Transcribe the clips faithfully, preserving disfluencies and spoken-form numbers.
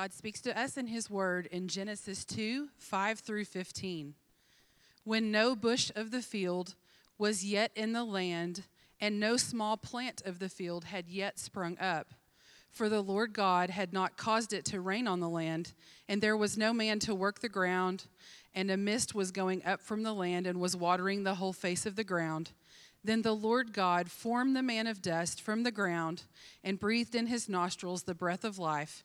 God speaks to us in his word in Genesis two, five through fifteen. When no bush of the field was yet in the land, and no small plant of the field had yet sprung up, for the Lord God had not caused it to rain on the land, and there was no man to work the ground, and a mist was going up from the land and was watering the whole face of the ground. Then the Lord God formed the man of dust from the ground and breathed in his nostrils the breath of life,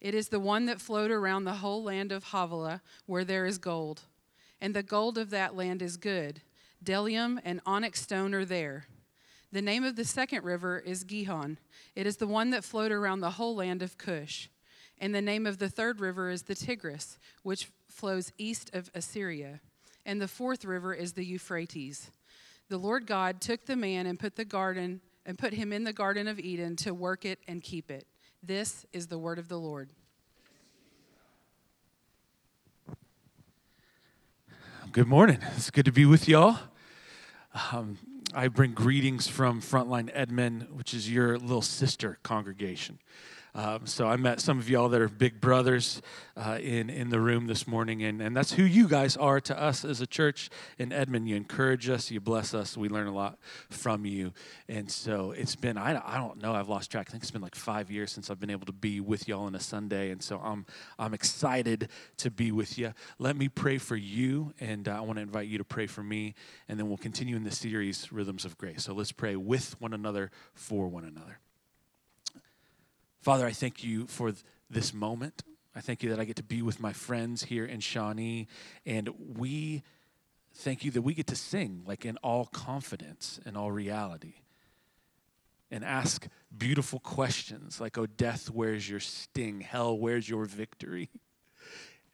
It is the one that flowed around the whole land of Havilah, where there is gold. And the gold of that land is good. Delium and onyx stone are there. The name of the second river is Gihon. It is the one that flowed around the whole land of Cush. And the name of the third river is the Tigris, which flows east of Assyria. And the fourth river is the Euphrates. The Lord God took the man and put the garden and put him in the garden of Eden to work it and keep it. This is the word of the Lord. Good morning. It's good to be with y'all. Um, I bring greetings from Frontline Edmond, which is your little sister congregation. Um, so I met some of y'all that are big brothers uh, in, in the room this morning, and, and that's who you guys are to us as a church in Edmond. You encourage us, you bless us, we learn a lot from you. And so it's been, I, I don't know, I've lost track. I think it's been like five years since I've been able to be with y'all on a Sunday, and so I'm, I'm excited to be with you. Let me pray for you, and I want to invite you to pray for me, and then we'll continue in the series, Rhythms of Grace. So let's pray with one another, for one another. Father, I thank you for this moment. I thank you that I get to be with my friends here in Shawnee, and we thank you that we get to sing like in all confidence and all reality and ask beautiful questions like, oh, death, where's your sting? Hell, where's your victory?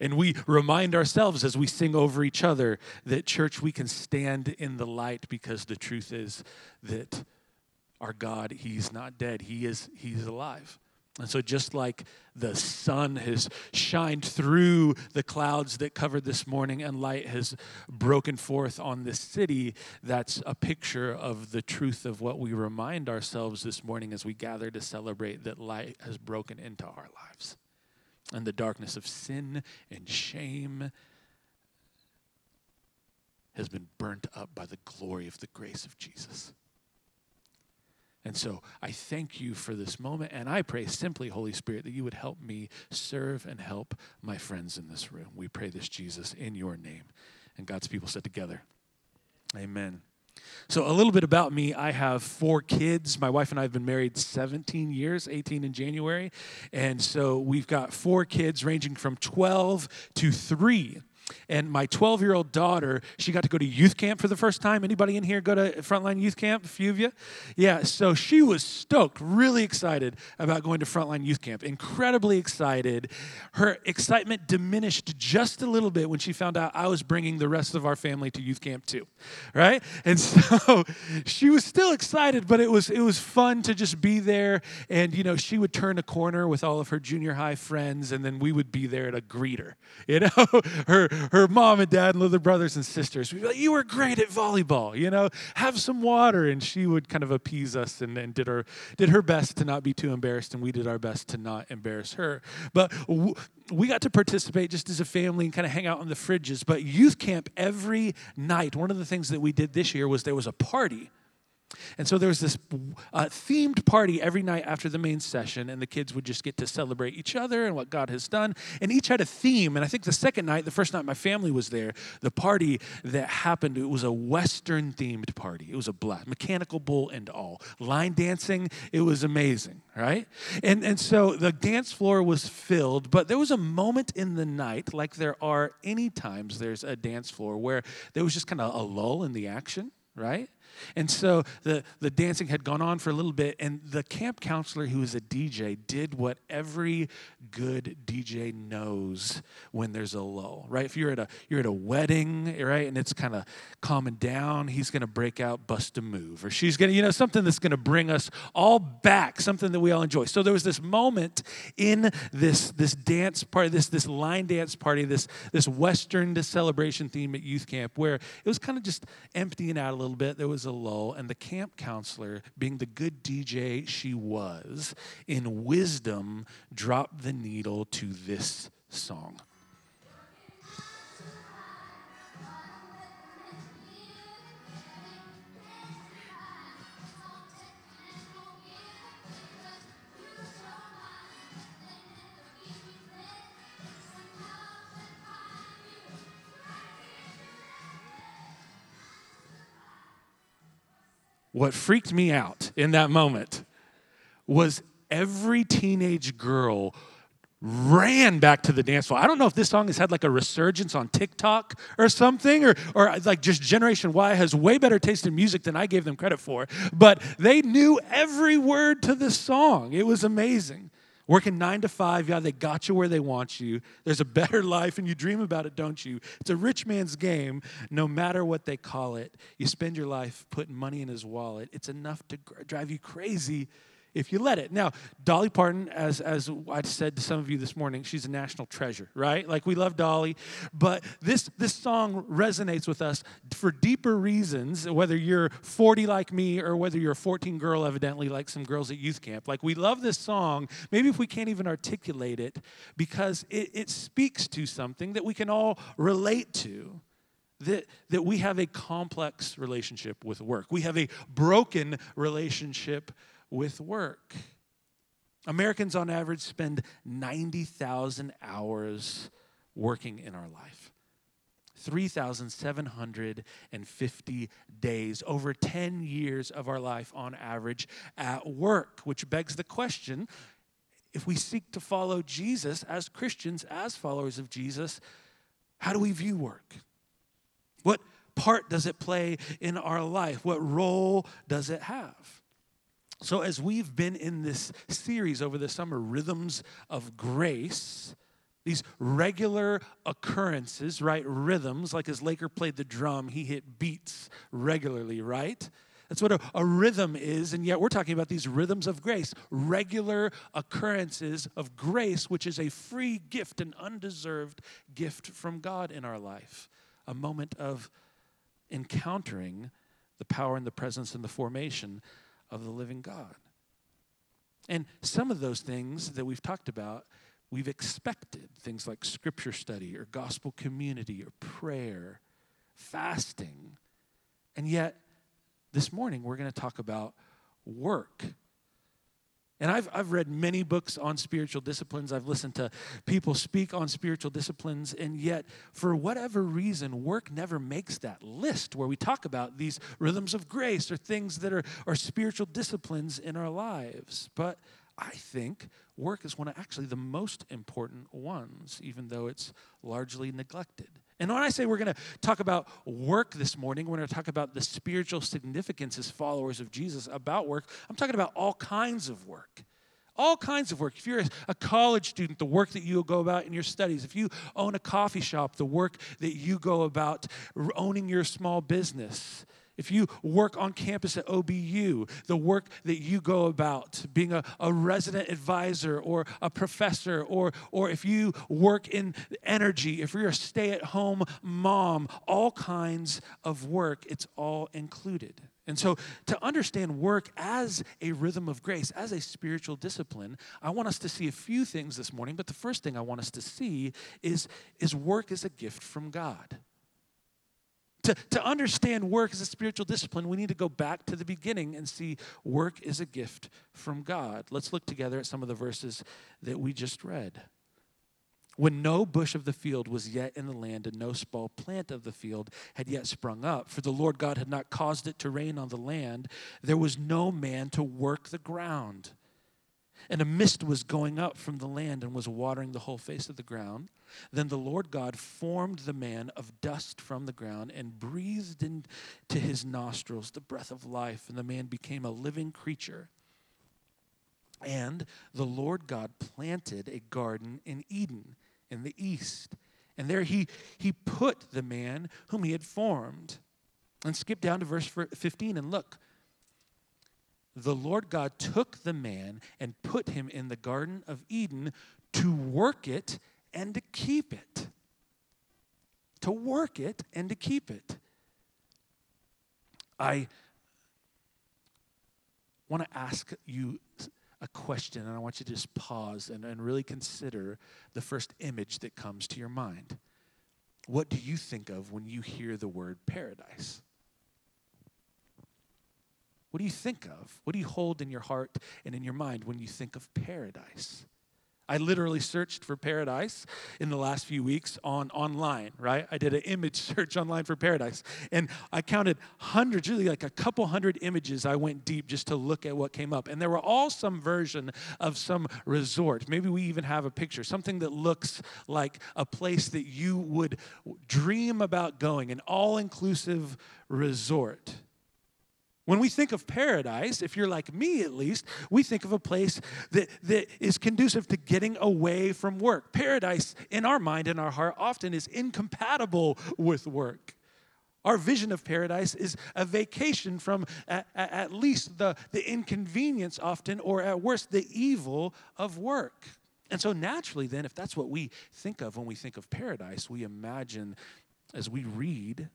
And we remind ourselves as we sing over each other that, church, we can stand in the light because the truth is that our God, he's not dead. He is, he's alive. And so just like the sun has shined through the clouds that covered this morning and light has broken forth on this city, that's a picture of the truth of what we remind ourselves this morning as we gather to celebrate that light has broken into our lives. And the darkness of sin and shame has been burnt up by the glory of the grace of Jesus. And so I thank you for this moment, and I pray simply, Holy Spirit, that you would help me serve and help my friends in this room. We pray this, Jesus, in your name. And God's people said together, amen. So a little bit about me. I have four kids. My wife and I have been married seventeen years, eighteen in January. And so we've got four kids ranging from twelve to three. And my twelve-year-old daughter, she got to go to youth camp for the first time. Anybody in here go to Frontline Youth Camp? A few of you? Yeah, so she was stoked, really excited about going to Frontline Youth Camp, incredibly excited. Her excitement diminished just a little bit when she found out I was bringing the rest of our family to youth camp too, right? And so she was still excited, but it was it was fun to just be there. And, you know, she would turn a corner with all of her junior high friends, and then we would be there to greet her, you know? her Her mom and dad and little brothers and sisters, we'd be like, you were great at volleyball, you know, have some water. And she would kind of appease us and, and did her did her best to not be too embarrassed, and we did our best to not embarrass her. But w- we got to participate just as a family and kind of hang out on the fridges. But youth camp every night, one of the things that we did this year was there was a party. And so there was this uh, themed party every night after the main session, and the kids would just get to celebrate each other and what God has done. And each had a theme. And I think the second night, the first night my family was there, the party that happened, it was a Western-themed party. It was a blast, mechanical bull and all. Line dancing, it was amazing, right? And, and so the dance floor was filled, but there was a moment in the night, like there are any times there's a dance floor, where there was just kind of a lull in the action, right? And so the, the dancing had gone on for a little bit, and the camp counselor, who was a D J, did what every good D J knows when there's a lull, right? If you're at a you're at a wedding, right, and it's kind of calming down, he's going to break out Bust a Move, or she's going to, you know, something that's going to bring us all back, something that we all enjoy. So there was this moment in this this dance party, this this line dance party, this this Western celebration theme at youth camp, where it was kind of just emptying out a little bit. There was a lull, and the camp counselor, being the good D J she was, in wisdom dropped the needle to this song. What freaked me out in that moment was every teenage girl ran back to the dance floor. I don't know if this song has had like a resurgence on TikTok or something, or or like just Generation Y has way better taste in music than I gave them credit for, but they knew every word to this song. It was amazing. Working nine to five, yeah, they got you where they want you. There's a better life, and you dream about it, don't you? It's a rich man's game, no matter what they call it. You spend your life putting money in his wallet. It's enough to drive you crazy if you let it. Now, Dolly Parton, as as I said to some of you this morning, she's a national treasure, right? Like, we love Dolly, but this this song resonates with us for deeper reasons, whether you're forty like me or whether you're a fourteen girl, evidently, like some girls at youth camp. Like, we love this song, maybe if we can't even articulate it, because it, it speaks to something that we can all relate to. That, that we have a complex relationship with work. We have a broken relationship with work. Americans on average spend ninety thousand hours working in our life. three thousand seven hundred fifty days, over ten years of our life on average at work, which begs the question, if we seek to follow Jesus as Christians, as followers of Jesus, how do we view work? What part does it play in our life? What role does it have? So as we've been in this series over the summer, Rhythms of Grace, these regular occurrences, right, rhythms, like as Laker played the drum, he hit beats regularly, right? That's what a, a rhythm is, and yet we're talking about these rhythms of grace, regular occurrences of grace, which is a free gift, an undeserved gift from God in our life, a moment of encountering the power and the presence and the formation of the living God. And some of those things that we've talked about, we've expected, things like scripture study or gospel community or prayer, fasting. And yet, this morning, we're going to talk about work. And I've I've read many books on spiritual disciplines. I've listened to people speak on spiritual disciplines, and yet, for whatever reason, work never makes that list where we talk about these rhythms of grace or things that are, are spiritual disciplines in our lives. But I think work is one of actually the most important ones, even though it's largely neglected. And when I say we're going to talk about work this morning, we're going to talk about the spiritual significance as followers of Jesus about work, I'm talking about all kinds of work. All kinds of work. If you're a college student, the work that you go about in your studies. If you own a coffee shop, the work that you go about owning your small business. If you work on campus at O B U, the work that you go about, being a, a resident advisor or a professor, or, or if you work in energy, if you're a stay-at-home mom, all kinds of work, it's all included. And so to understand work as a rhythm of grace, as a spiritual discipline, I want us to see a few things this morning, but the first thing I want us to see is, is work is a gift from God. To, to understand work as a spiritual discipline, we need to go back to the beginning and see work is a gift from God. Let's look together at some of the verses that we just read. When no bush of the field was yet in the land, and no small plant of the field had yet sprung up, for the Lord God had not caused it to rain on the land, there was no man to work the ground. And a mist was going up from the land and was watering the whole face of the ground. Then the Lord God formed the man of dust from the ground and breathed into his nostrils the breath of life, and the man became a living creature. And the Lord God planted a garden in Eden in the east, and there he, he put the man whom he had formed. And skip down to verse fifteen and look. The Lord God took the man and put him in the Garden of Eden to work it and to keep it. To work it and to keep it. I want to ask you a question, and I want you to just pause and, and really consider the first image that comes to your mind. What do you think of when you hear the word paradise? What do you think of? What do you hold in your heart and in your mind when you think of paradise? I literally searched for paradise in the last few weeks on online, right? I did an image search online for paradise. And I counted hundreds, really like a couple hundred images. I went deep just to look at what came up. And there were all some version of some resort. Maybe we even have a picture, something that looks like a place that you would dream about going, an all-inclusive resort. When we think of paradise, if you're like me at least, we think of a place that, that is conducive to getting away from work. Paradise in our mind and our heart often is incompatible with work. Our vision of paradise is a vacation from at, at least the, the inconvenience often, or at worst, the evil of work. And so naturally then, if that's what we think of when we think of paradise, we imagine as we read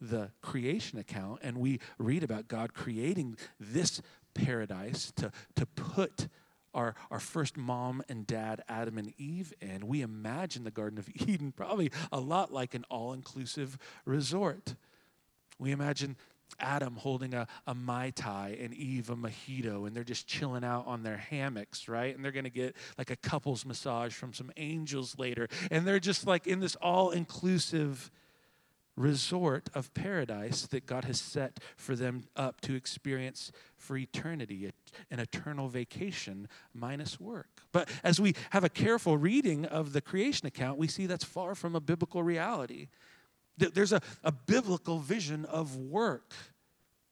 the creation account, and we read about God creating this paradise to, to put our, our first mom and dad, Adam and Eve, in. We imagine the Garden of Eden probably a lot like an all-inclusive resort. We imagine Adam holding a, a Mai Tai and Eve a mojito, and they're just chilling out on their hammocks, right? And they're going to get like a couple's massage from some angels later, and they're just like in this all-inclusive resort of paradise that God has set for them up to experience for eternity, an eternal vacation minus work. But as we have a careful reading of the creation account, we see that's far from a biblical reality. There's a, a biblical vision of work.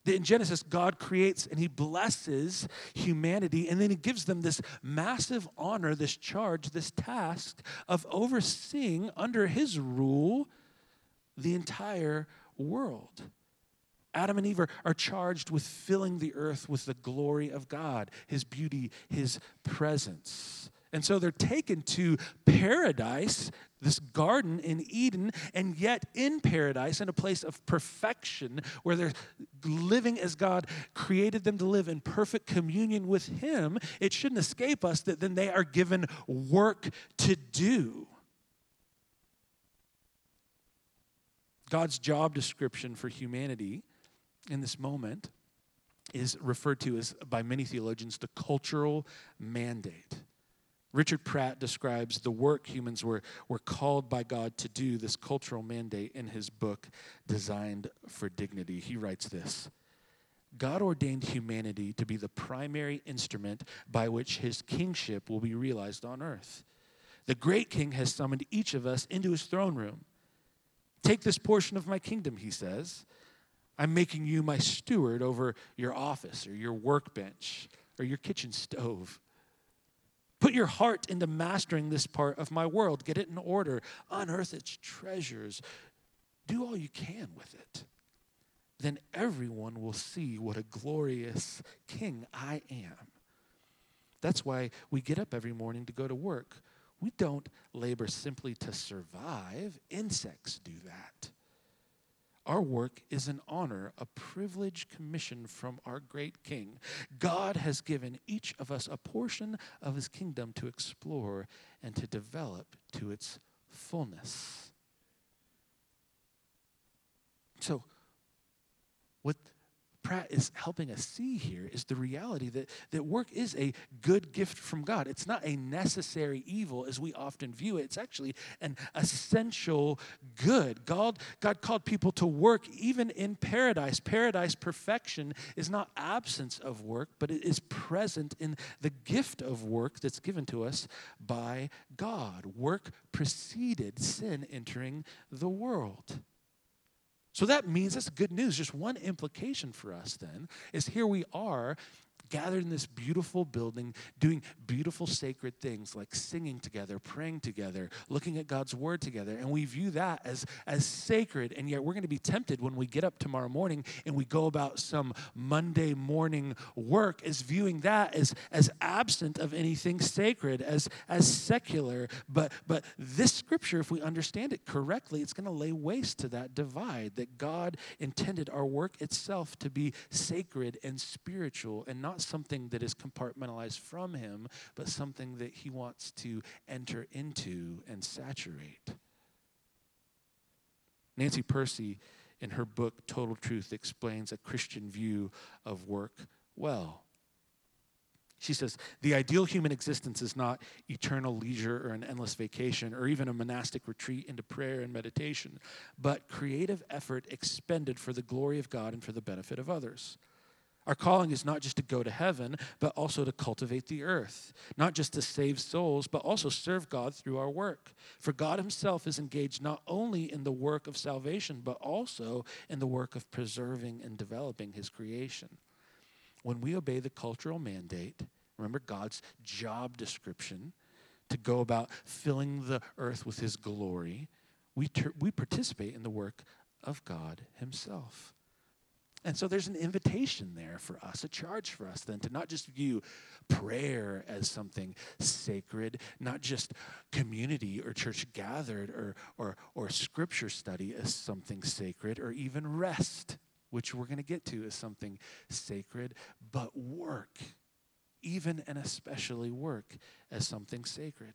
In Genesis, God creates and he blesses humanity, and then he gives them this massive honor, this charge, this task of overseeing under his rule the entire world. Adam and Eve are, are charged with filling the earth with the glory of God, his beauty, his presence. And so they're taken to paradise, this garden in Eden, and yet in paradise, in a place of perfection where they're living as God created them to live in perfect communion with him. It shouldn't escape us that then they are given work to do. God's job description for humanity in this moment is referred to as, by many theologians, the cultural mandate. Richard Pratt describes the work humans were, were called by God to do, this cultural mandate, in his book, Designed for Dignity. He writes this: God ordained humanity to be the primary instrument by which his kingship will be realized on earth. The great king has summoned each of us into his throne room. Take this portion of my kingdom, he says. I'm making you my steward over your office or your workbench or your kitchen stove. Put your heart into mastering this part of my world. Get it in order. Unearth its treasures. Do all you can with it. Then everyone will see what a glorious king I am. That's why we get up every morning to go to work. We don't labor simply to survive. Insects do that. Our work is an honor, a privileged commission from our great king. God has given each of us a portion of his kingdom to explore and to develop to its fullness. So, what Pratt is helping us see here is the reality that, that work is a good gift from God. It's not a necessary evil as we often view it. It's actually an essential good. God, God called people to work even in paradise. Paradise perfection is not absence of work, but it is present in the gift of work that's given to us by God. Work preceded sin entering the world. So that means that's good news. Just one implication for us then is here we are gathered in this beautiful building, doing beautiful sacred things like singing together, praying together, looking at God's word together. And we view that as, as sacred. And yet we're going to be tempted when we get up tomorrow morning and we go about some Monday morning work as viewing that as, as absent of anything sacred, as, as secular. But, but this scripture, if we understand it correctly, it's going to lay waste to that divide that God intended our work itself to be sacred and spiritual and not something that is compartmentalized from him, but something that he wants to enter into and saturate. Nancy Percy, in her book, Total Truth, explains a Christian view of work well. She says, the ideal human existence is not eternal leisure or an endless vacation or even a monastic retreat into prayer and meditation, but creative effort expended for the glory of God and for the benefit of others. Our calling is not just to go to heaven, but also to cultivate the earth, not just to save souls, but also serve God through our work. For God himself is engaged not only in the work of salvation, but also in the work of preserving and developing his creation. When we obey the cultural mandate, remember God's job description, to go about filling the earth with his glory, we ter- we participate in the work of God himself. And so there's an invitation there for us, a charge for us then to not just view prayer as something sacred, not just community or church gathered or or or scripture study as something sacred, or even rest, which we're going to get to as something sacred, but work, even and especially work, as something sacred.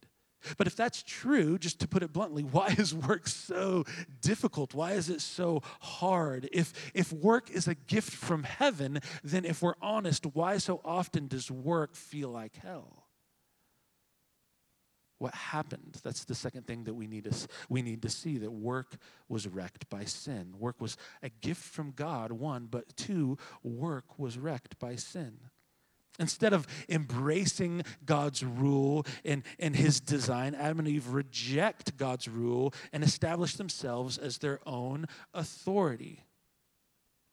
But if that's true, just to put it bluntly, why is work so difficult? Why is it so hard? If if work is a gift from heaven, then if we're honest, why so often does work feel like hell? What happened? That's the second thing that we need to, we need to see, that work was wrecked by sin. Work was a gift from God, one, but two, work was wrecked by sin. Instead of embracing God's rule and, and his design, Adam and Eve reject God's rule and establish themselves as their own authority.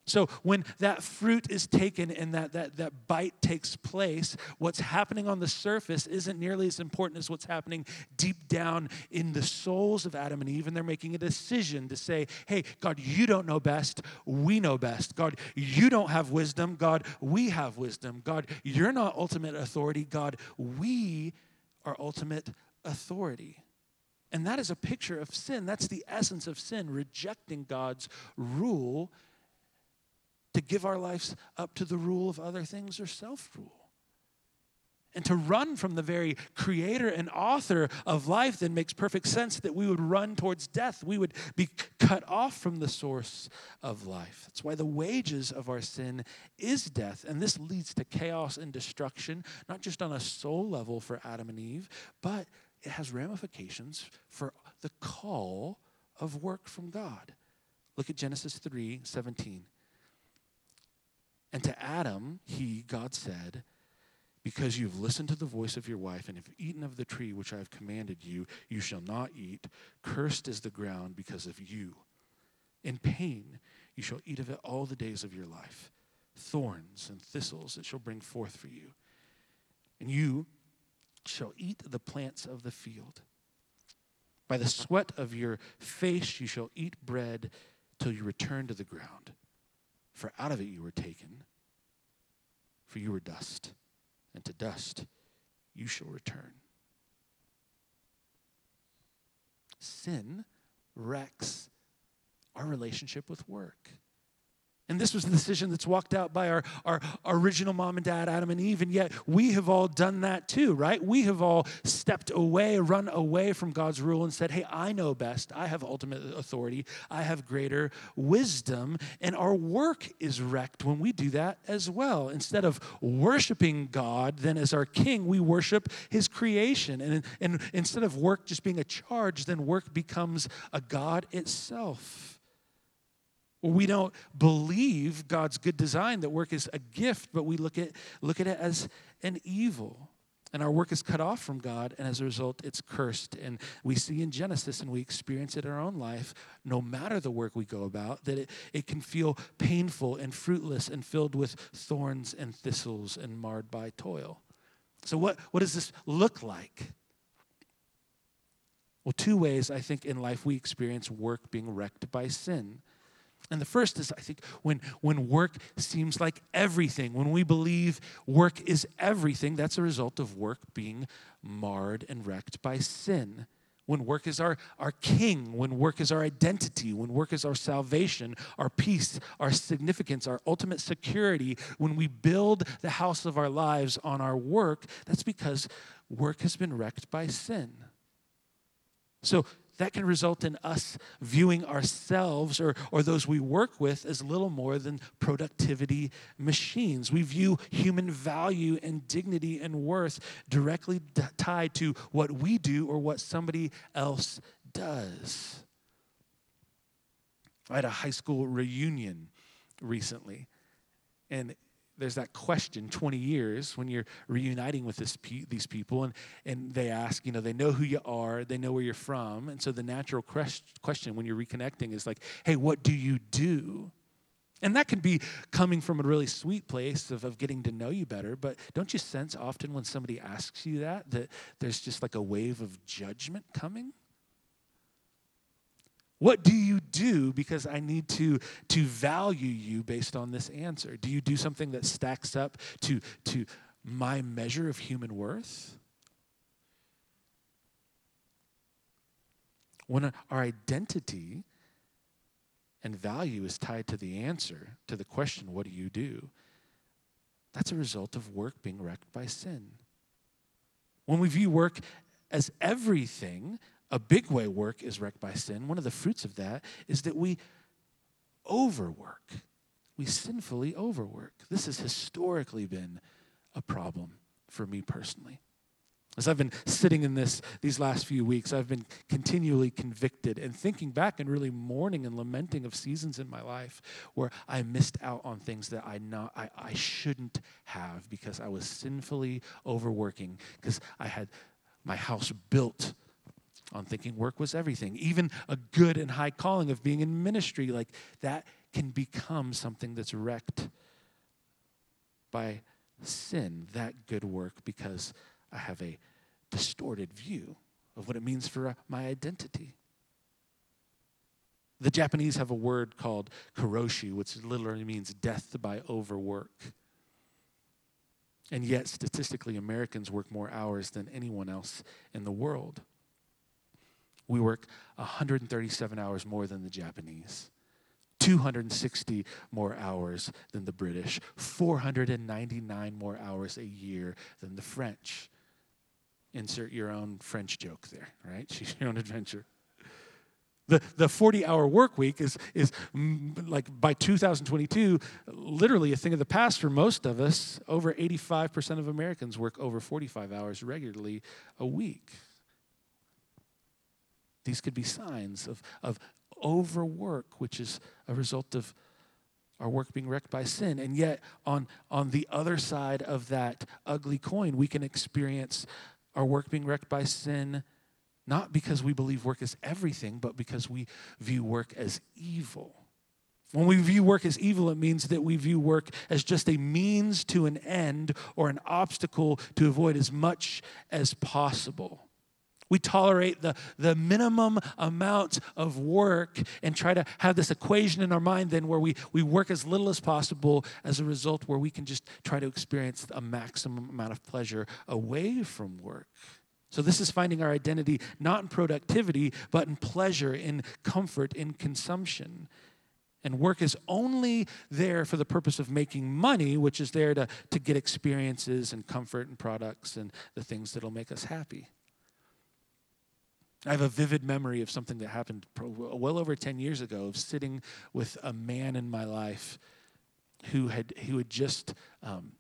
So when that fruit is taken and that, that, that bite takes place, what's happening on the surface isn't nearly as important as what's happening deep down in the souls of Adam and Eve. And they're making a decision to say, hey, God, you don't know best. We know best. God, you don't have wisdom. God, we have wisdom. God, you're not ultimate authority. God, we are ultimate authority. And that is a picture of sin. That's the essence of sin, rejecting God's rule to give our lives up to the rule of other things or self-rule. And to run from the very creator and author of life then makes perfect sense that we would run towards death. We would be cut off from the source of life. That's why the wages of our sin is death. And this leads to chaos and destruction, not just on a soul level for Adam and Eve, but it has ramifications for the call of work from God. Look at Genesis three seventeen. And to Adam, he, God said, because you've listened to the voice of your wife and have eaten of the tree which I have commanded you, you shall not eat. Cursed is the ground because of you. In pain, you shall eat of it all the days of your life. Thorns and thistles it shall bring forth for you. And you shall eat the plants of the field. By the sweat of your face you shall eat bread till you return to the ground. For out of it you were taken, for you were dust, and to dust you shall return. Sin wrecks our relationship with work. And this was the decision that's walked out by our, our original mom and dad, Adam and Eve. And yet we have all done that too, right? We have all stepped away, run away from God's rule and said, hey, I know best. I have ultimate authority. I have greater wisdom. And our work is wrecked when we do that as well. Instead of worshiping God, then as our king, we worship his creation. And, and instead of work just being a charge, then work becomes a God itself. We don't believe God's good design, that work is a gift, but we look at look at it as an evil. And our work is cut off from God, and as a result, it's cursed. And we see in Genesis, and we experience it in our own life, no matter the work we go about, that it, it can feel painful and fruitless and filled with thorns and thistles and marred by toil. So what, what does this look like? Well, two ways I think in life we experience work being wrecked by sin. And the first is, I think, when when work seems like everything. When we believe work is everything, that's a result of work being marred and wrecked by sin. When work is our, our king, when work is our identity, when work is our salvation, our peace, our significance, our ultimate security, when we build the house of our lives on our work, that's because work has been wrecked by sin. So that can result in us viewing ourselves or, or those we work with as little more than productivity machines. We view human value and dignity and worth directly d- tied to what we do or what somebody else does. I had a high school reunion recently, and there's that question, twenty years, when you're reuniting with this pe- these people, and, and they ask, you know, they know who you are, they know where you're from, and so the natural quest- question when you're reconnecting is like, hey, what do you do? And that can be coming from a really sweet place of, of getting to know you better, but don't you sense often when somebody asks you that, that there's just like a wave of judgment coming? What do you do? Because I need to to value you based on this answer. Do you do something that stacks up to, to my measure of human worth? When our identity and value is tied to the answer, to the question, what do you do? That's a result of work being wrecked by sin. When we view work as everything, a big way work is wrecked by sin. One of the fruits of that is that we overwork. We sinfully overwork. This has historically been a problem for me personally. As I've been sitting in this these last few weeks, I've been continually convicted and thinking back and really mourning and lamenting of seasons in my life where I missed out on things that I not I, I shouldn't have because I was sinfully overworking, because I had my house built on thinking work was everything. Even a good and high calling of being in ministry, like that can become something that's wrecked by sin, that good work, because I have a distorted view of what it means for my identity. The Japanese have a word called karoshi, which literally means death by overwork. And yet, statistically, Americans work more hours than anyone else in the world. We work one hundred thirty-seven hours more than the Japanese, two hundred sixty more hours than the British, four hundred ninety-nine more hours a year than the French. Insert your own French joke there, right? Choose your own adventure. The the forty-hour work week is, is like by two thousand twenty-two, literally a thing of the past for most of us. Over eighty-five percent of Americans work over forty-five hours regularly a week. These could be signs of, of overwork, which is a result of our work being wrecked by sin. And yet, on, on the other side of that ugly coin, we can experience our work being wrecked by sin, not because we believe work is everything, but because we view work as evil. When we view work as evil, it means that we view work as just a means to an end or an obstacle to avoid as much as possible. We tolerate the, the minimum amount of work and try to have this equation in our mind then where we, we work as little as possible, as a result where we can just try to experience a maximum amount of pleasure away from work. So this is finding our identity not in productivity, but in pleasure, in comfort, in consumption. And work is only there for the purpose of making money, which is there to, to get experiences and comfort and products and the things that'll make us happy. I have a vivid memory of something that happened well over ten years ago, of sitting with a man in my life who had, who had just um,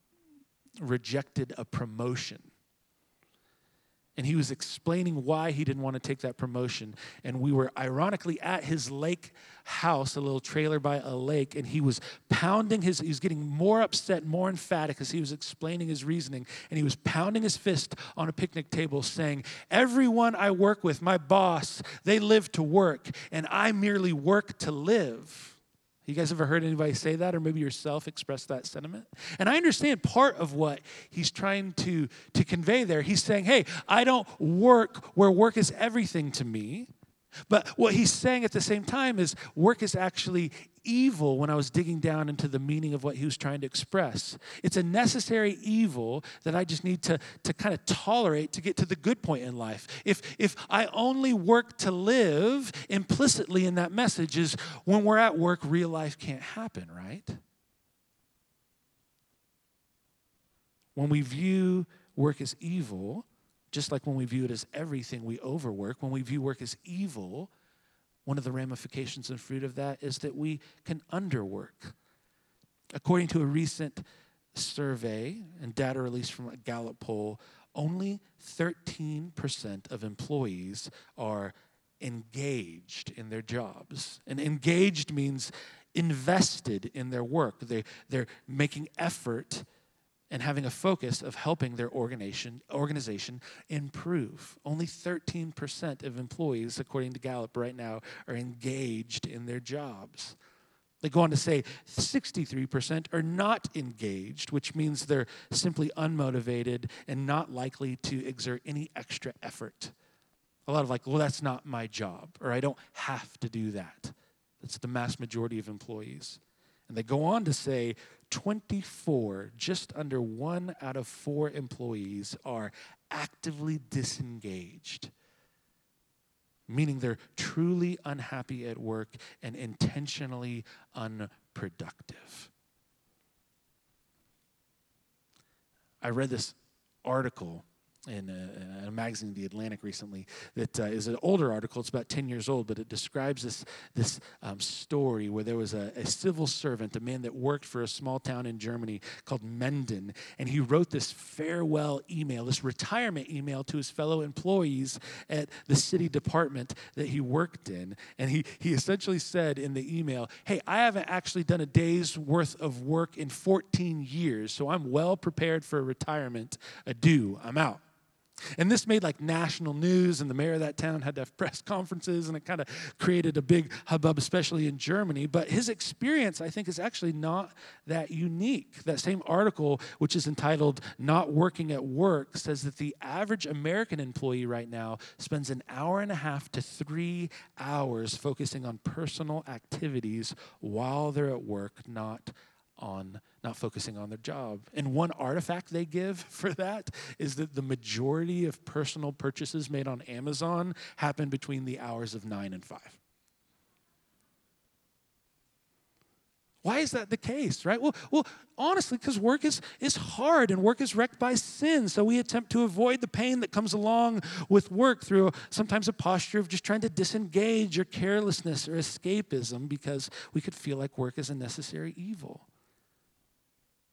rejected a promotion. And he was explaining why he didn't want to take that promotion. And we were ironically at his lake house, a little trailer by a lake, and he was pounding his, he was getting more upset, more emphatic as he was explaining his reasoning. And he was pounding his fist on a picnic table saying, everyone I work with, my boss, they live to work, and I merely work to live. You guys ever heard anybody say that, or maybe yourself express that sentiment? And I understand part of what he's trying to, to convey there. He's saying, hey, I don't work where work is everything to me. But what he's saying at the same time is work is actually evil when I was digging down into the meaning of what he was trying to express. It's a necessary evil that I just need to, to kind of tolerate to get to the good point in life. If if I only work to live, implicitly in that message is when we're at work, real life can't happen, right? When we view work as evil, just like when we view it as everything, we overwork. When we view work as evil, one of the ramifications and fruit of that is that we can underwork. According to a recent survey and data released from a Gallup poll, only thirteen percent of employees are engaged in their jobs. And engaged means invested in their work. They, they're making effort and having a focus of helping their organization, organization improve. Only thirteen percent of employees, according to Gallup right now, are engaged in their jobs. They go on to say sixty-three percent are not engaged, which means they're simply unmotivated and not likely to exert any extra effort. A lot of like, well, that's not my job, or I don't have to do that. That's the mass majority of employees. And they go on to say twenty-four, just under one out of four employees are actively disengaged, meaning they're truly unhappy at work and intentionally unproductive. I read this article in a, in a magazine, The Atlantic, recently, that uh, is an older article. It's about ten years old, but it describes this this um, story where there was a, a civil servant, a man that worked for a small town in Germany called Menden, and he wrote this farewell email, this retirement email to his fellow employees at the city department that he worked in. And he, he essentially said in the email, hey, I haven't actually done a day's worth of work in fourteen years, so I'm well prepared for retirement. Adieu, I'm out. And this made like national news, and the mayor of that town had to have press conferences, and it kind of created a big hubbub, especially in Germany. But his experience, I think, is actually not that unique. That same article, which is entitled Not Working at Work, says that the average American employee right now spends an hour and a half to three hours focusing on personal activities while they're at work, not on not focusing on their job. And one artifact they give for that is that the majority of personal purchases made on Amazon happen between the hours of nine and five. Why is that the case, right? Well, well, honestly, because work is, is hard, and work is wrecked by sin. So we attempt to avoid the pain that comes along with work through sometimes a posture of just trying to disengage or carelessness or escapism, because we could feel like work is a necessary evil.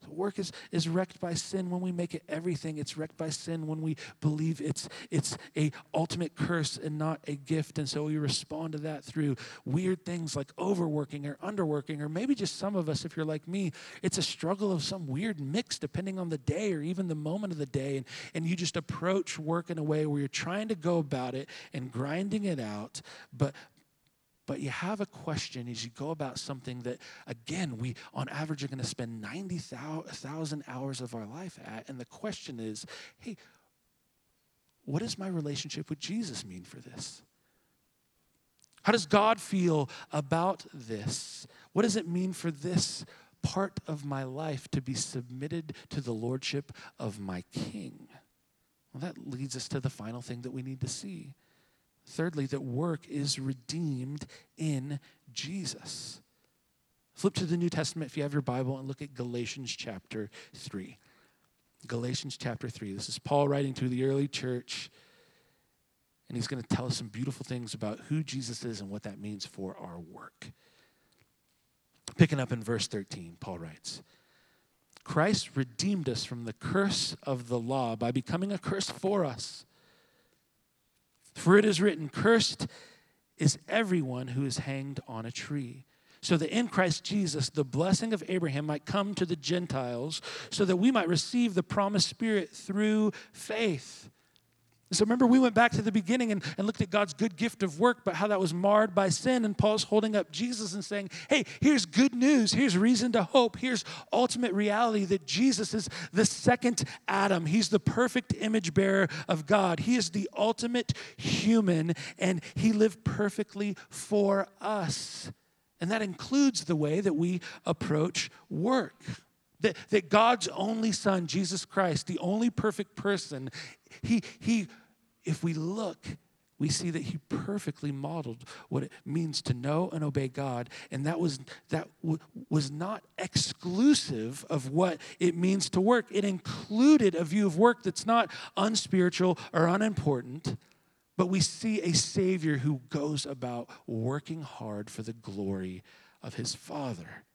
So work is, is wrecked by sin when we make it everything. It's wrecked by sin when we believe it's it's a ultimate curse and not a gift. And so we respond to that through weird things like overworking or underworking, or maybe just some of us, if you're like me, it's a struggle of some weird mix depending on the day or even the moment of the day. And, and you just approach work in a way where you're trying to go about it and grinding it out, but But you have a question as you go about something that, again, we on average are going to spend ninety thousand hours of our life at. And the question is, hey, what does my relationship with Jesus mean for this? How does God feel about this? What does it mean for this part of my life to be submitted to the lordship of my King? Well, that leads us to the final thing that we need to see. Thirdly, that work is redeemed in Jesus. Flip to the New Testament if you have your Bible and look at Galatians chapter three. Galatians chapter three. This is Paul writing to the early church, and he's going to tell us some beautiful things about who Jesus is and what that means for our work. Picking up in verse thirteen, Paul writes, Christ redeemed us from the curse of the law by becoming a curse for us. For it is written, cursed is everyone who is hanged on a tree, so that in Christ Jesus the blessing of Abraham might come to the Gentiles, so that we might receive the promised Spirit through faith. So remember, we went back to the beginning and, and looked at God's good gift of work, but how that was marred by sin. And Paul's holding up Jesus and saying, hey, here's good news. Here's reason to hope. Here's ultimate reality that Jesus is the second Adam. He's the perfect image bearer of God. He is the ultimate human, and he lived perfectly for us. And that includes the way that we approach work. That, that God's only Son, Jesus Christ, the only perfect person, he he. If we look, we see that he perfectly modeled what it means to know and obey God, and that was that w- was not exclusive of what it means to work. It included a view of work that's not unspiritual or unimportant, but we see a Savior who goes about working hard for the glory of his Father.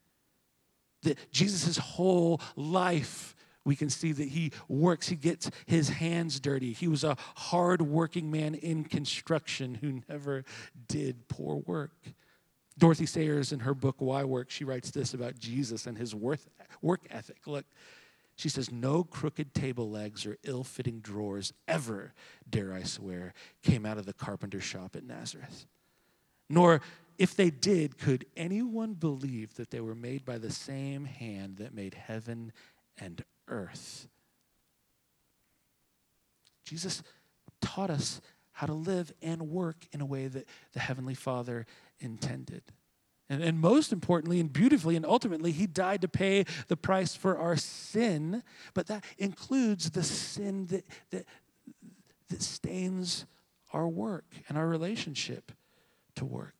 That Jesus' whole life, we can see that he works. He gets his hands dirty. He was a hard-working man in construction who never did poor work. Dorothy Sayers, in her book, Why Work?, she writes this about Jesus and his worth, work ethic. Look, she says, no crooked table legs or ill-fitting drawers ever, dare I swear, came out of the carpenter shop at Nazareth. Nor, if they did, could anyone believe that they were made by the same hand that made heaven and earth. earth. Jesus taught us how to live and work in a way that the Heavenly Father intended. And, and most importantly and beautifully and ultimately, he died to pay the price for our sin, but that includes the sin that, that, that stains our work and our relationship to work.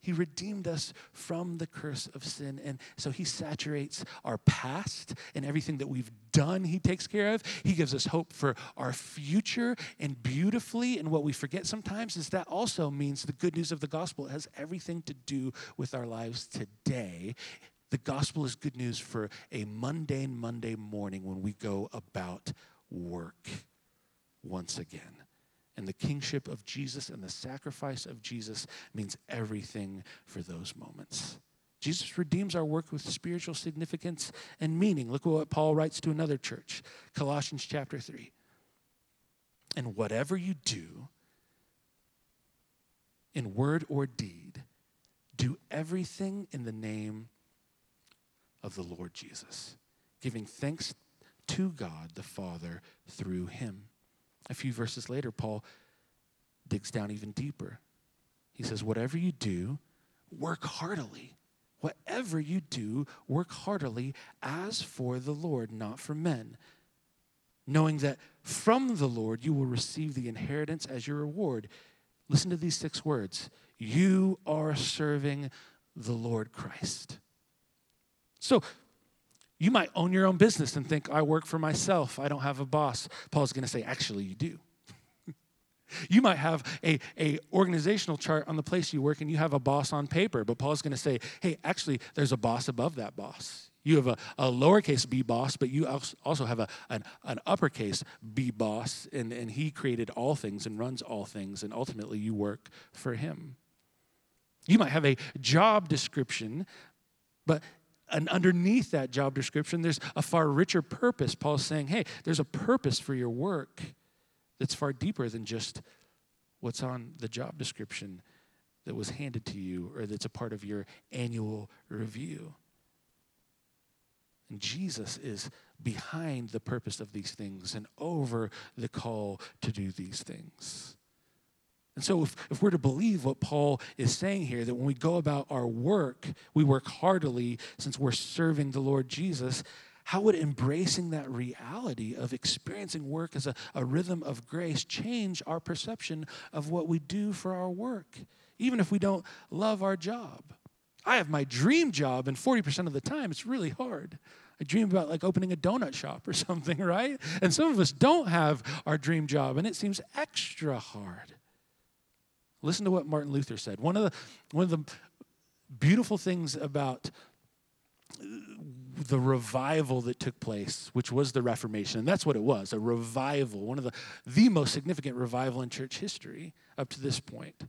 He redeemed us from the curse of sin. And so he saturates our past and everything that we've done, he takes care of. He gives us hope for our future and beautifully. And what we forget sometimes is that also means the good news of the gospel. It has everything to do with our lives today. The gospel is good news for a mundane Monday morning when we go about work once again. And the kingship of Jesus and the sacrifice of Jesus means everything for those moments. Jesus redeems our work with spiritual significance and meaning. Look what Paul writes to another church, Colossians chapter three. And whatever you do, in word or deed, do everything in the name of the Lord Jesus, giving thanks to God the Father through him. A few verses later, Paul digs down even deeper. He says, whatever you do, work heartily. Whatever you do, work heartily as for the Lord, not for men, knowing that from the Lord you will receive the inheritance as your reward. Listen to these six words. You are serving the Lord Christ. So, you might own your own business and think, I work for myself. I don't have a boss. Paul's going to say, actually, you do. You might have a, a organizational chart on the place you work, and you have a boss on paper. But Paul's going to say, hey, actually, there's a boss above that boss. You have a, a lowercase b boss, but you also have a an, an uppercase b boss, and, and he created all things and runs all things, and ultimately you work for him. You might have a job description, but and underneath that job description, there's a far richer purpose. Paul's saying, hey, there's a purpose for your work that's far deeper than just what's on the job description that was handed to you or that's a part of your annual review. And Jesus is behind the purpose of these things and over the call to do these things. And so if, if we're to believe what Paul is saying here, that when we go about our work, we work heartily since we're serving the Lord Jesus, how would embracing that reality of experiencing work as a, a rhythm of grace change our perception of what we do for our work, even if we don't love our job? I have my dream job, and forty percent of the time, it's really hard. I dream about like opening a donut shop or something, right? And some of us don't have our dream job, and it seems extra hard. Listen to what Martin Luther said. One of the one of the beautiful things about the revival that took place, which was the Reformation, and that's what it was, a revival, one of the, the most significant revival in church history up to this point.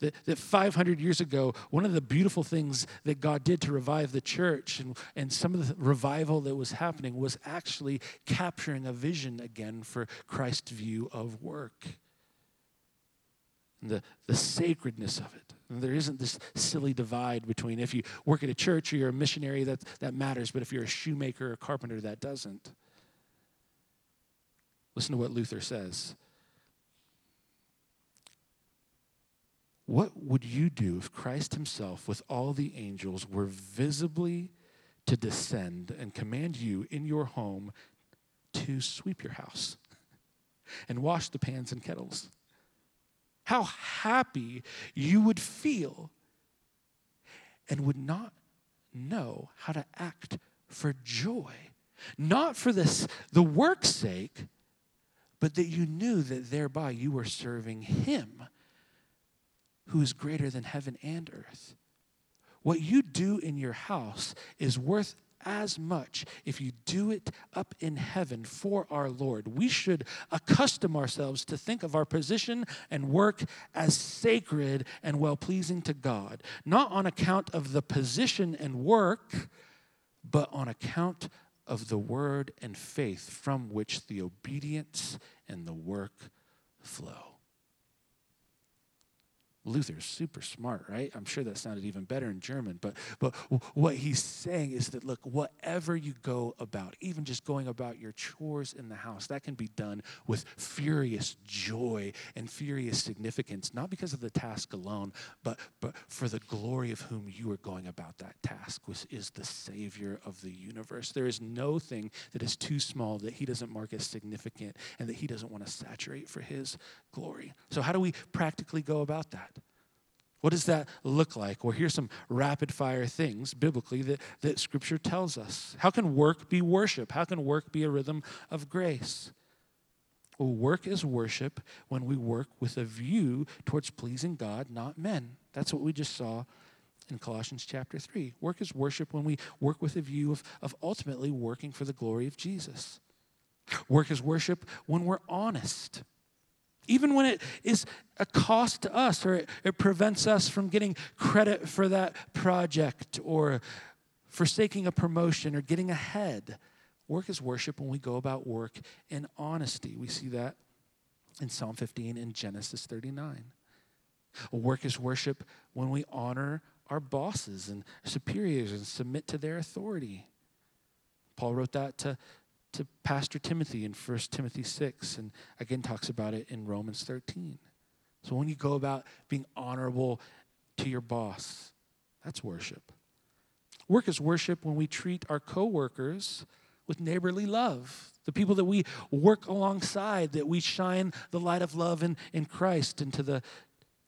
That, that five hundred years ago, one of the beautiful things that God did to revive the church and, and some of the revival that was happening was actually capturing a vision again for Christ's view of work. And the, the sacredness of it. And there isn't this silly divide between if you work at a church or you're a missionary, that, that matters, but if you're a shoemaker or a carpenter, that doesn't. Listen to what Luther says. What would you do if Christ himself with all the angels were visibly to descend and command you in your home to sweep your house and wash the pans and kettles? How happy you would feel and would not know how to act for joy. Not for this, the work's sake, but that you knew that thereby you were serving him who is greater than heaven and earth. What you do in your house is worth as much if you do it up in heaven for our Lord. We should accustom ourselves to think of our position and work as sacred and well-pleasing to God, not on account of the position and work, but on account of the word and faith from which the obedience and the work flow. Luther's super smart, right? I'm sure that sounded even better in German, but but what he's saying is that, look, whatever you go about, even just going about your chores in the house, that can be done with furious joy and furious significance, not because of the task alone, but, but for the glory of whom you are going about that task, which is the Savior of the universe. There is no thing that is too small that he doesn't mark as significant and that he doesn't want to saturate for his glory. So how do we practically go about that? What does that look like? Well, here's some rapid-fire things biblically that, that Scripture tells us. How can work be worship? How can work be a rhythm of grace? Well, work is worship when we work with a view towards pleasing God, not men. That's what we just saw in Colossians chapter three. Work is worship when we work with a view of, of ultimately working for the glory of Jesus. Work is worship when we're honest. Even when it is a cost to us or it, it prevents us from getting credit for that project or forsaking a promotion or getting ahead. Work is worship when we go about work in honesty. We see that in Psalm fifteen and Genesis thirty-nine. Work is worship when we honor our bosses and superiors and submit to their authority. Paul wrote that to to Pastor Timothy in First Timothy six, and again talks about it in Romans thirteen. So when you go about being honorable to your boss, that's worship. Work is worship when we treat our coworkers with neighborly love, the people that we work alongside, that we shine the light of love in, in Christ into the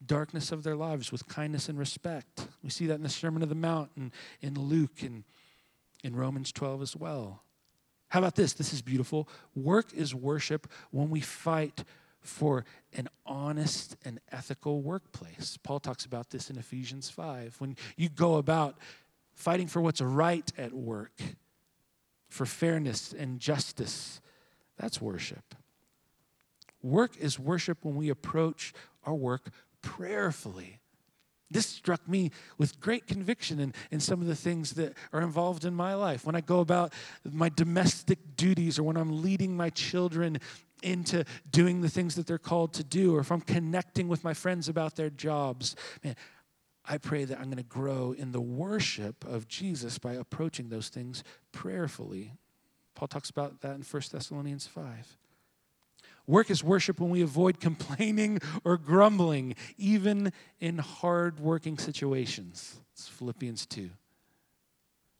darkness of their lives with kindness and respect. We see that in the Sermon on the Mount and in Luke and in Romans twelve as well. How about this? This is beautiful. Work is worship when we fight for an honest and ethical workplace. Paul talks about this in Ephesians five. When you go about fighting for what's right at work, for fairness and justice, that's worship. Work is worship when we approach our work prayerfully. This struck me with great conviction in, in some of the things that are involved in my life. When I go about my domestic duties or when I'm leading my children into doing the things that they're called to do, or if I'm connecting with my friends about their jobs, man, I pray that I'm going to grow in the worship of Jesus by approaching those things prayerfully. Paul talks about that in First Thessalonians five. Work is worship when we avoid complaining or grumbling, even in hard-working situations. It's Philippians two.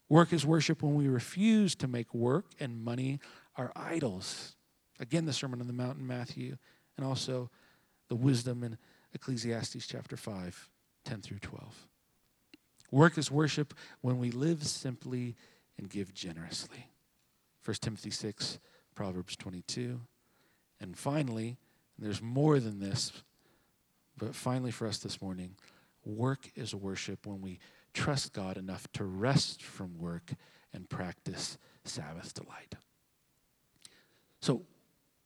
Work is worship when we refuse to make work and money our idols. Again, the Sermon on the Mount in Matthew, and also the wisdom in Ecclesiastes chapter five, ten through twelve. Work is worship when we live simply and give generously. First Timothy six, Proverbs twenty-two. And finally, and there's more than this, but finally for us this morning, work is worship when we trust God enough to rest from work and practice Sabbath delight. So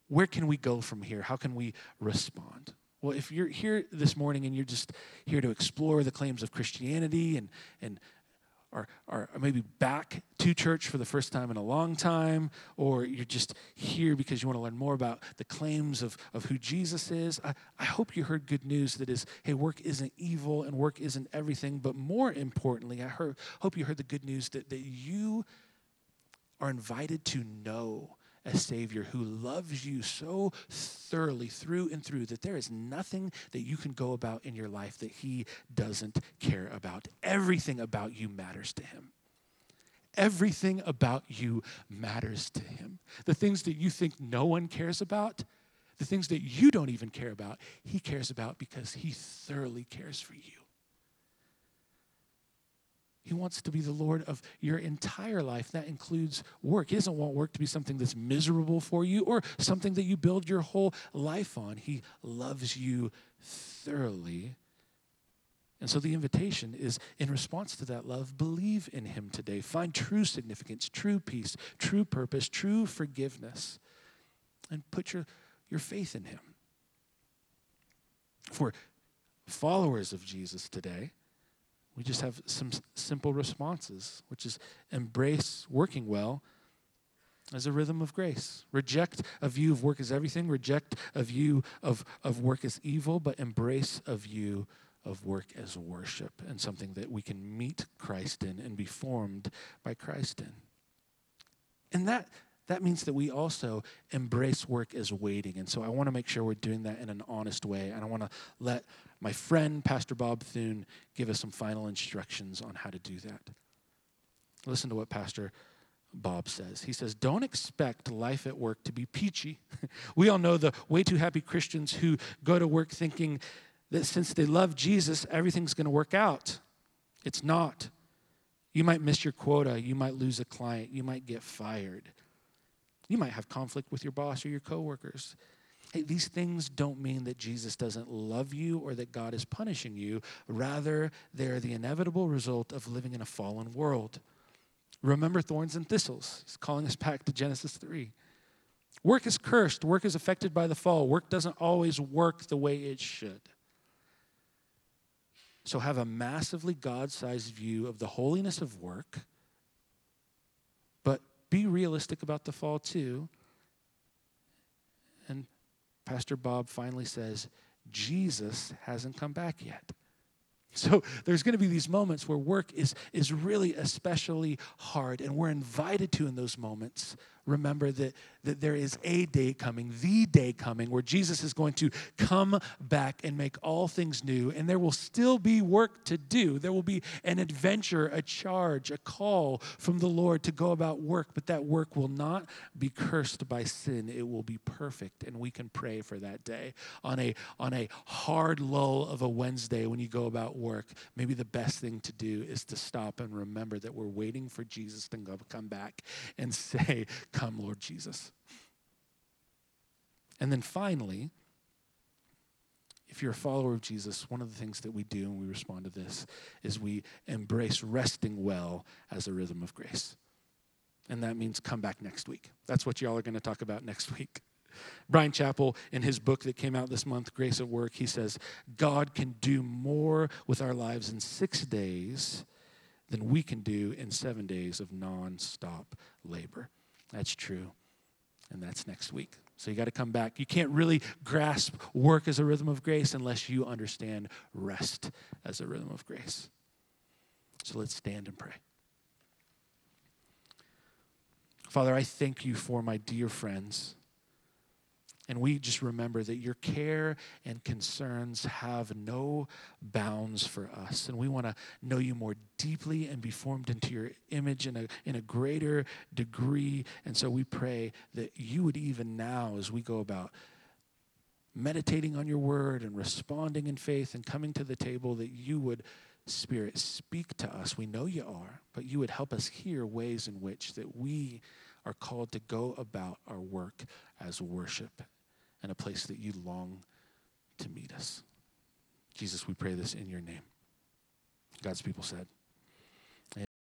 where can we go from here? How can we respond? Well, if you're here this morning and you're just here to explore the claims of Christianity and and are, are maybe back to church for the first time in a long time, or you're just here because you want to learn more about the claims of, of who Jesus is, I, I hope you heard good news that is, hey, work isn't evil and work isn't everything. But more importantly, I heard, hope you heard the good news that, that you are invited to know a Savior who loves you so thoroughly through and through that there is nothing that you can go about in your life that he doesn't care about. Everything about you matters to him. Everything about you matters to him. The things that you think no one cares about, the things that you don't even care about, he cares about because he thoroughly cares for you. He wants to be the Lord of your entire life. That includes work. He doesn't want work to be something that's miserable for you or something that you build your whole life on. He loves you thoroughly. And so the invitation is, in response to that love, believe in him today. Find true significance, true peace, true purpose, true forgiveness, and put your, your faith in him. For followers of Jesus today, we just have some simple responses, which is embrace working well as a rhythm of grace. Reject a view of work as everything. Reject a view of, of work as evil, but embrace a view of work as worship and something that we can meet Christ in and be formed by Christ in. And that that means that we also embrace work as waiting. And so I want to make sure we're doing that in an honest way. And I want to let my friend, Pastor Bob Thune, give us some final instructions on how to do that. Listen to what Pastor Bob says. He says, don't expect life at work to be peachy. We all know the way too happy Christians who go to work thinking that since they love Jesus, everything's going to work out. It's not. You might miss your quota. You might lose a client. You might get fired. You might have conflict with your boss or your coworkers. Hey, these things don't mean that Jesus doesn't love you or that God is punishing you. Rather, they're the inevitable result of living in a fallen world. Remember thorns and thistles. He's calling us back to Genesis three. Work is cursed. Work is affected by the fall. Work doesn't always work the way it should. So have a massively God-sized view of the holiness of work. Be realistic about the fall too. And Pastor Bob finally says, Jesus hasn't come back yet. So there's going to be these moments where work is, is really especially hard, and we're invited to, in those moments, remember that, that there is a day coming, the day coming, where Jesus is going to come back and make all things new, and there will still be work to do. There will be an adventure, a charge, a call from the Lord to go about work, but that work will not be cursed by sin. It will be perfect, and we can pray for that day. On a, on a hard lull of a Wednesday when you go about work, maybe the best thing to do is to stop and remember that we're waiting for Jesus to come back and say, come, Lord Jesus. And then finally, if you're a follower of Jesus, one of the things that we do when we respond to this is we embrace resting well as a rhythm of grace. And that means come back next week. That's what y'all are going to talk about next week. Brian Chapel, in his book that came out this month, Grace at Work, he says, God can do more with our lives in six days than we can do in seven days of nonstop labor. That's true, and that's next week. So you got to come back. You can't really grasp work as a rhythm of grace unless you understand rest as a rhythm of grace. So let's stand and pray. Father, I thank you for my dear friends. And we just remember that your care and concerns have no bounds for us. And we want to know you more deeply and be formed into your image in a, in a greater degree. And so we pray that you would, even now as we go about meditating on your word and responding in faith and coming to the table, that you would Spirit, speak to us. We know you are, but you would help us hear ways in which that we are called to go about our work as worship and a place that you long to meet us. Jesus, we pray this in your name. God's people said.